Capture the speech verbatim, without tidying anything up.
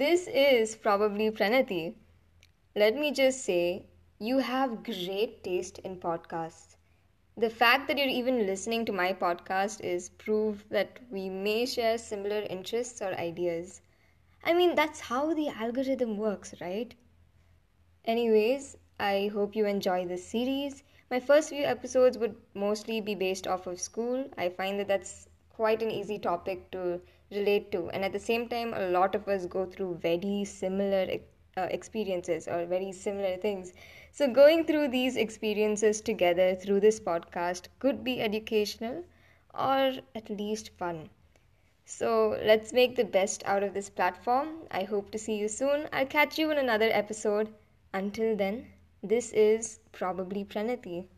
This is probably Pranati. Let me just say, you have great taste in podcasts. The fact that you're even listening to my podcast is proof that we may share similar interests or ideas. I mean, that's how the algorithm works, right? Anyways, I hope you enjoy this series. My first few episodes would mostly be based off of school. I find that that's quite an easy topic to relate to. And at the same time, a lot of us go through very similar experiences. Uh, experiences or very similar things. So going through these experiences together through this podcast could be educational or at least fun. So let's make the best out of this platform. I hope to see you soon. I'll catch you in another episode. Until then, this is probably Pranati.